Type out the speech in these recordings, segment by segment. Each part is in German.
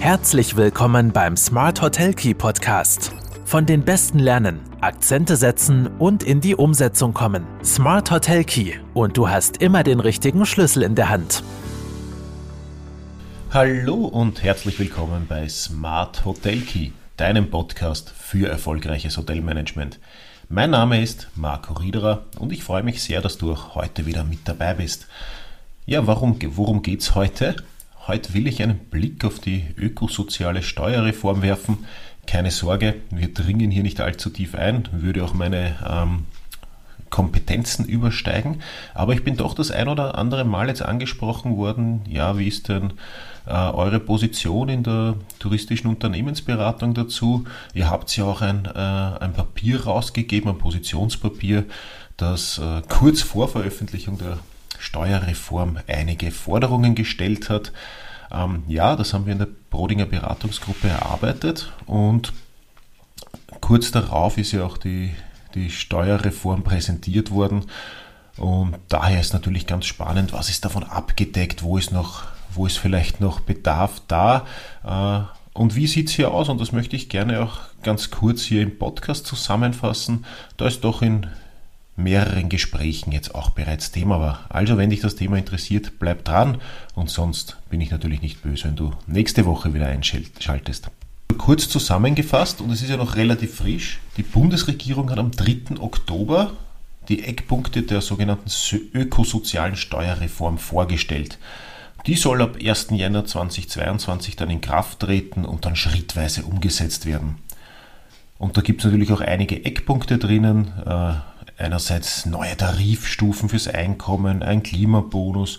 Herzlich willkommen beim Smart Hotel Key Podcast. Von den Besten lernen, Akzente setzen und in die Umsetzung kommen. Smart Hotel Key und du hast immer den richtigen Schlüssel in der Hand. Hallo und herzlich willkommen bei Smart Hotel Key, deinem Podcast für erfolgreiches Hotelmanagement. Mein Name ist Marco Riederer und ich freue mich sehr, dass du auch heute wieder mit dabei bist. Ja, worum geht's heute? Heute will ich einen Blick auf die ökosoziale Steuerreform werfen. Keine Sorge, wir dringen hier nicht allzu tief ein, würde auch meine Kompetenzen übersteigen. Aber ich bin doch das ein oder andere Mal jetzt angesprochen worden, ja, wie ist denn eure Position in der touristischen Unternehmensberatung dazu? Ihr habt ja auch ein Papier rausgegeben, ein Positionspapier, das kurz vor Veröffentlichung der Steuerreform einige Forderungen gestellt hat. Ja, das haben wir in der Prodinger Beratungsgruppe erarbeitet und kurz darauf ist ja auch die Steuerreform präsentiert worden und daher ist natürlich ganz spannend, was ist davon abgedeckt, wo ist vielleicht noch Bedarf da und wie sieht es hier aus, und das möchte ich gerne auch ganz kurz hier im Podcast zusammenfassen. Da ist doch in mehreren Gesprächen jetzt auch bereits Thema war. Also wenn dich das Thema interessiert, bleib dran und sonst bin ich natürlich nicht böse, wenn du nächste Woche wieder einschaltest. Kurz zusammengefasst, und es ist ja noch relativ frisch, die Bundesregierung hat am 3. Oktober die Eckpunkte der sogenannten ökosozialen Steuerreform vorgestellt. Die soll ab 1. Jänner 2022 dann in Kraft treten und dann schrittweise umgesetzt werden. Und da gibt es natürlich auch einige Eckpunkte drinnen, einerseits neue Tarifstufen fürs Einkommen, ein Klimabonus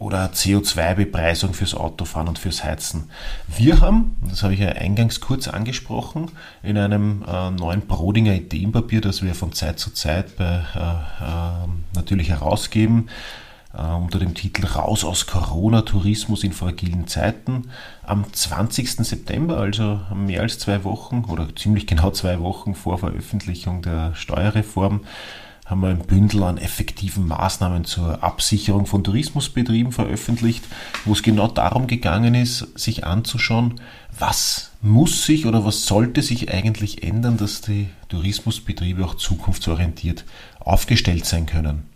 oder CO2-Bepreisung fürs Autofahren und fürs Heizen. Wir haben, das habe ich ja eingangs kurz angesprochen, in einem neuen Prodinger Ideenpapier, das wir von Zeit zu Zeit natürlich herausgeben, unter dem Titel Raus aus Corona, Tourismus in fragilen Zeiten, am 20. September, also mehr als 2 Wochen oder ziemlich genau 2 Wochen vor Veröffentlichung der Steuerreform, haben wir ein Bündel an effektiven Maßnahmen zur Absicherung von Tourismusbetrieben veröffentlicht, wo es genau darum gegangen ist, sich anzuschauen, was muss sich oder was sollte sich eigentlich ändern, dass die Tourismusbetriebe auch zukunftsorientiert aufgestellt sein können.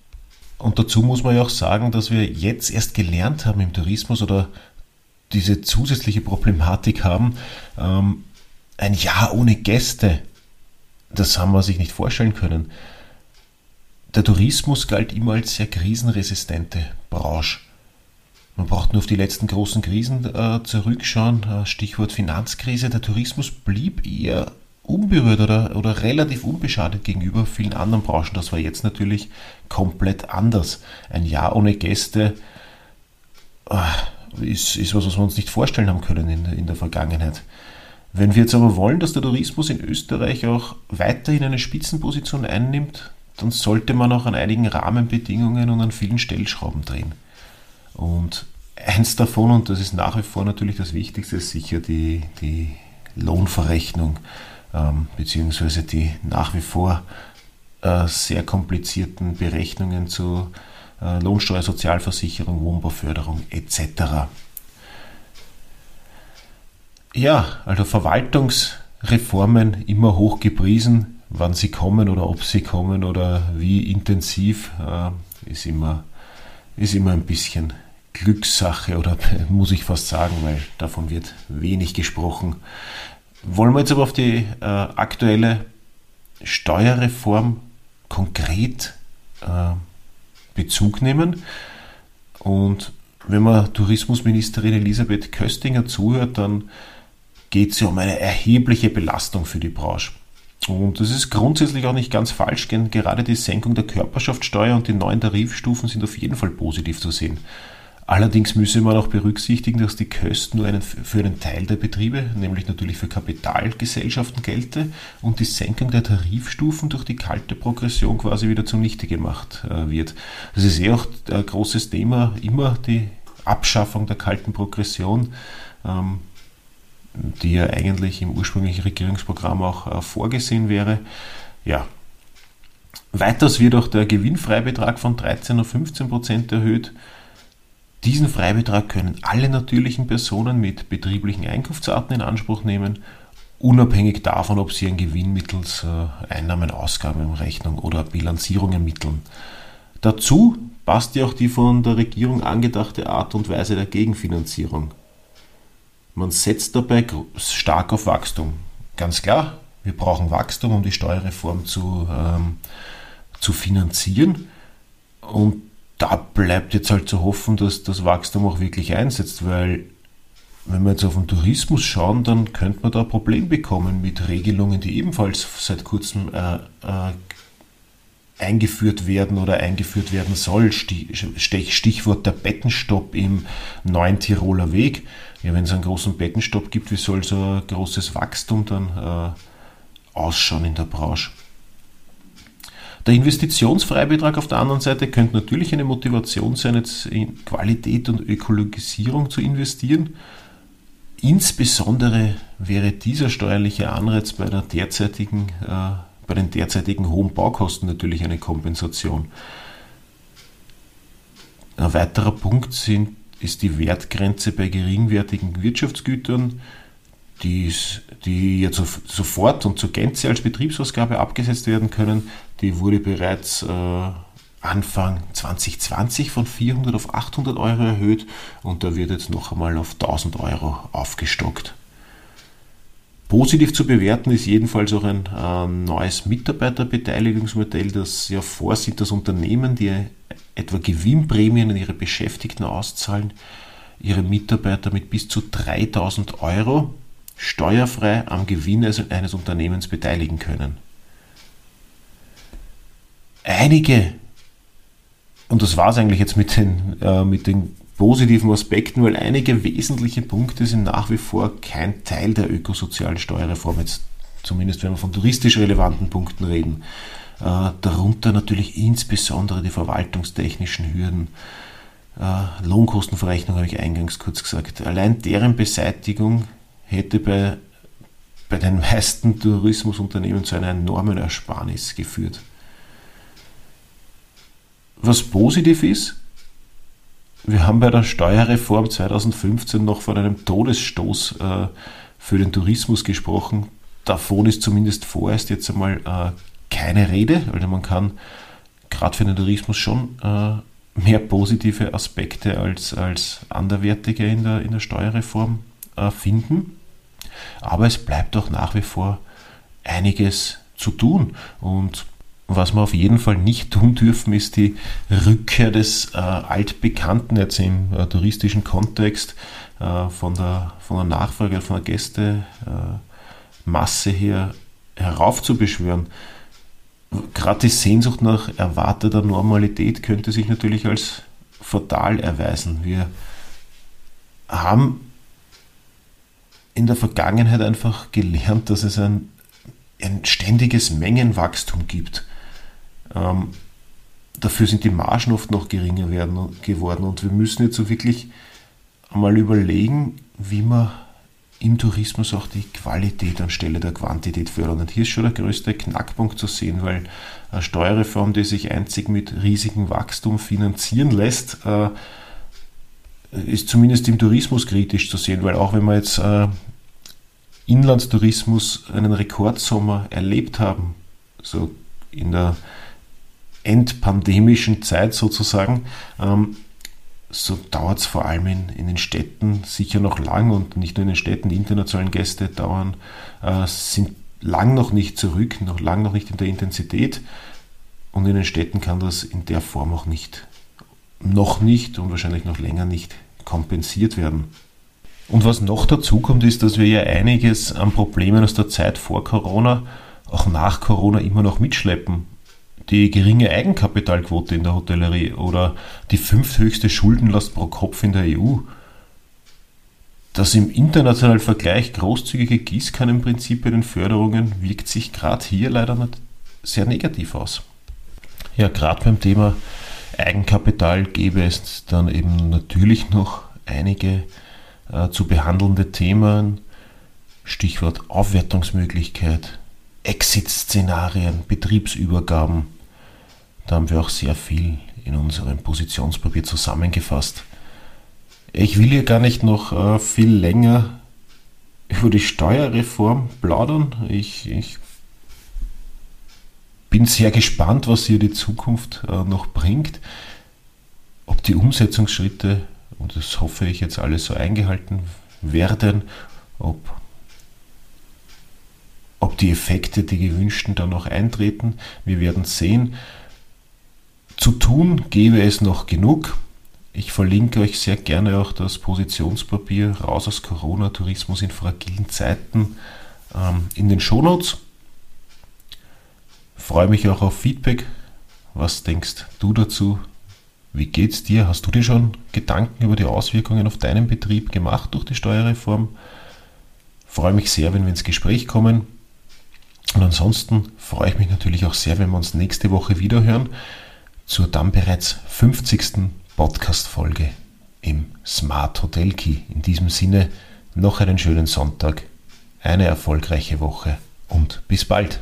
Und dazu muss man ja auch sagen, dass wir jetzt erst gelernt haben im Tourismus oder diese zusätzliche Problematik haben, ein Jahr ohne Gäste, das haben wir sich nicht vorstellen können. Der Tourismus galt immer als sehr krisenresistente Branche. Man braucht nur auf die letzten großen Krisen zurückschauen, Stichwort Finanzkrise. Der Tourismus blieb eher unberührt oder relativ unbeschadet gegenüber vielen anderen Branchen. Das war jetzt natürlich komplett anders. Ein Jahr ohne Gäste ist was wir uns nicht vorstellen haben können in der Vergangenheit. Wenn wir jetzt aber wollen, dass der Tourismus in Österreich auch weiterhin eine Spitzenposition einnimmt, dann sollte man auch an einigen Rahmenbedingungen und an vielen Stellschrauben drehen. Und eins davon, und das ist nach wie vor natürlich das Wichtigste, ist sicher die Lohnverrechnung, beziehungsweise die nach wie vor sehr komplizierten Berechnungen zu Lohnsteuer, Sozialversicherung, Wohnbauförderung etc. Ja, also Verwaltungsreformen immer hoch gepriesen, wann sie kommen oder ob sie kommen oder wie intensiv, ist immer ein bisschen Glückssache oder muss ich fast sagen, weil davon wird wenig gesprochen. Wollen wir jetzt aber auf die aktuelle Steuerreform konkret Bezug nehmen. Und wenn man Tourismusministerin Elisabeth Köstinger zuhört, dann geht es ja um eine erhebliche Belastung für die Branche. Und das ist grundsätzlich auch nicht ganz falsch, denn gerade die Senkung der Körperschaftssteuer und die neuen Tarifstufen sind auf jeden Fall positiv zu sehen. Allerdings müsse man auch berücksichtigen, dass die Köst nur für einen Teil der Betriebe, nämlich natürlich für Kapitalgesellschaften, gelte und die Senkung der Tarifstufen durch die kalte Progression quasi wieder zunichte gemacht wird. Das ist auch ein großes Thema, immer die Abschaffung der kalten Progression, die ja eigentlich im ursprünglichen Regierungsprogramm auch vorgesehen wäre. Ja. Weiters wird auch der Gewinnfreibetrag von 13 auf 15% erhöht. Diesen Freibetrag können alle natürlichen Personen mit betrieblichen Einkunftsarten in Anspruch nehmen, unabhängig davon, ob sie einen Gewinn mittels Einnahmen, Ausgabenrechnung oder Bilanzierung ermitteln. Dazu passt ja auch die von der Regierung angedachte Art und Weise der Gegenfinanzierung. Man setzt dabei stark auf Wachstum. Ganz klar, wir brauchen Wachstum, um die Steuerreform zu finanzieren. Und da bleibt jetzt halt zu hoffen, dass das Wachstum auch wirklich einsetzt, weil wenn wir jetzt auf den Tourismus schauen, dann könnte man da ein Problem bekommen mit Regelungen, die ebenfalls seit kurzem eingeführt werden oder eingeführt werden soll. Stichwort der Bettenstopp im neuen Tiroler Weg. Ja, wenn es einen großen Bettenstopp gibt, wie soll so ein großes Wachstum dann ausschauen in der Branche? Der Investitionsfreibetrag auf der anderen Seite könnte natürlich eine Motivation sein, jetzt in Qualität und Ökologisierung zu investieren. Insbesondere wäre dieser steuerliche Anreiz bei den derzeitigen hohen Baukosten natürlich eine Kompensation. Ein weiterer Punkt ist die Wertgrenze bei geringwertigen Wirtschaftsgütern, die jetzt sofort und zur Gänze als Betriebsausgabe abgesetzt werden können. Die wurde bereits Anfang 2020 von 400 auf 800 Euro erhöht und da wird jetzt noch einmal auf 1000 Euro aufgestockt. Positiv zu bewerten ist jedenfalls auch ein neues Mitarbeiterbeteiligungsmodell, das ja vorsieht, dass Unternehmen, die etwa Gewinnprämien an ihre Beschäftigten auszahlen, ihre Mitarbeiter mit bis zu 3000 Euro steuerfrei am Gewinn eines Unternehmens beteiligen können. Einige, und das war es eigentlich jetzt mit den positiven Aspekten, weil einige wesentliche Punkte sind nach wie vor kein Teil der ökosozialen Steuerreform, jetzt zumindest wenn wir von touristisch relevanten Punkten reden. Darunter natürlich insbesondere die verwaltungstechnischen Hürden. Lohnkostenverrechnung habe ich eingangs kurz gesagt. Allein deren Beseitigung hätte bei den meisten Tourismusunternehmen zu einer enormen Ersparnis geführt. Was positiv ist, wir haben bei der Steuerreform 2015 noch von einem Todesstoß für den Tourismus gesprochen. Davon ist zumindest vorerst jetzt einmal keine Rede. Also man kann gerade für den Tourismus schon mehr positive Aspekte als anderwertige in der Steuerreform finden. Aber es bleibt auch nach wie vor einiges zu tun. Und was wir auf jeden Fall nicht tun dürfen, ist die Rückkehr des Altbekannten jetzt im touristischen Kontext von der Nachfrage, von der Gästemasse her heraufzubeschwören. Gerade die Sehnsucht nach erwarteter Normalität könnte sich natürlich als fatal erweisen. Wir haben in der Vergangenheit einfach gelernt, dass es ein ständiges Mengenwachstum gibt. Dafür sind die Margen oft noch geringer geworden und wir müssen jetzt so wirklich mal überlegen, wie man im Tourismus auch die Qualität anstelle der Quantität fördern. Und hier ist schon der größte Knackpunkt zu sehen, weil eine Steuerreform, die sich einzig mit riesigem Wachstum finanzieren lässt, ist zumindest im Tourismus kritisch zu sehen, weil auch wenn wir jetzt Inlandstourismus einen Rekordsommer erlebt haben, so in der endpandemischen Zeit sozusagen, so dauert es vor allem in den Städten sicher noch lang und nicht nur in den Städten, die internationalen Gäste sind lang noch nicht zurück, noch lang noch nicht in der Intensität und in den Städten kann das in der Form auch noch nicht und wahrscheinlich noch länger nicht kompensiert werden. Und was noch dazu kommt, ist, dass wir ja einiges an Problemen aus der Zeit vor Corona, auch nach Corona immer noch mitschleppen. Die geringe Eigenkapitalquote in der Hotellerie oder die 5. höchste Schuldenlast pro Kopf in der EU. Das im internationalen Vergleich großzügige Gießkannenprinzip bei den Förderungen wirkt sich gerade hier leider sehr negativ aus. Ja, gerade beim Thema Eigenkapital gäbe es dann eben natürlich noch einige zu behandelnde Themen, Stichwort Aufwertungsmöglichkeit, Exit-Szenarien, Betriebsübergaben. Da haben wir auch sehr viel in unserem Positionspapier zusammengefasst. Ich will hier gar nicht noch viel länger über die Steuerreform plaudern. Ich bin sehr gespannt, was hier die Zukunft noch bringt. Ob die Umsetzungsschritte, und das hoffe ich jetzt alles so eingehalten werden, ob die Effekte, die gewünschten, dann noch eintreten. Wir werden sehen. Zu tun gäbe es noch genug. Ich verlinke euch sehr gerne auch das Positionspapier Raus aus Corona, Tourismus in fragilen Zeiten in den Shownotes. Freue mich auch auf Feedback. Was denkst du dazu? Wie geht's dir? Hast du dir schon Gedanken über die Auswirkungen auf deinen Betrieb gemacht durch die Steuerreform? Freue mich sehr, wenn wir ins Gespräch kommen. Und ansonsten freue ich mich natürlich auch sehr, wenn wir uns nächste Woche wiederhören zur dann bereits 50. Podcast-Folge im Smart Hotel Key. In diesem Sinne noch einen schönen Sonntag, eine erfolgreiche Woche und bis bald.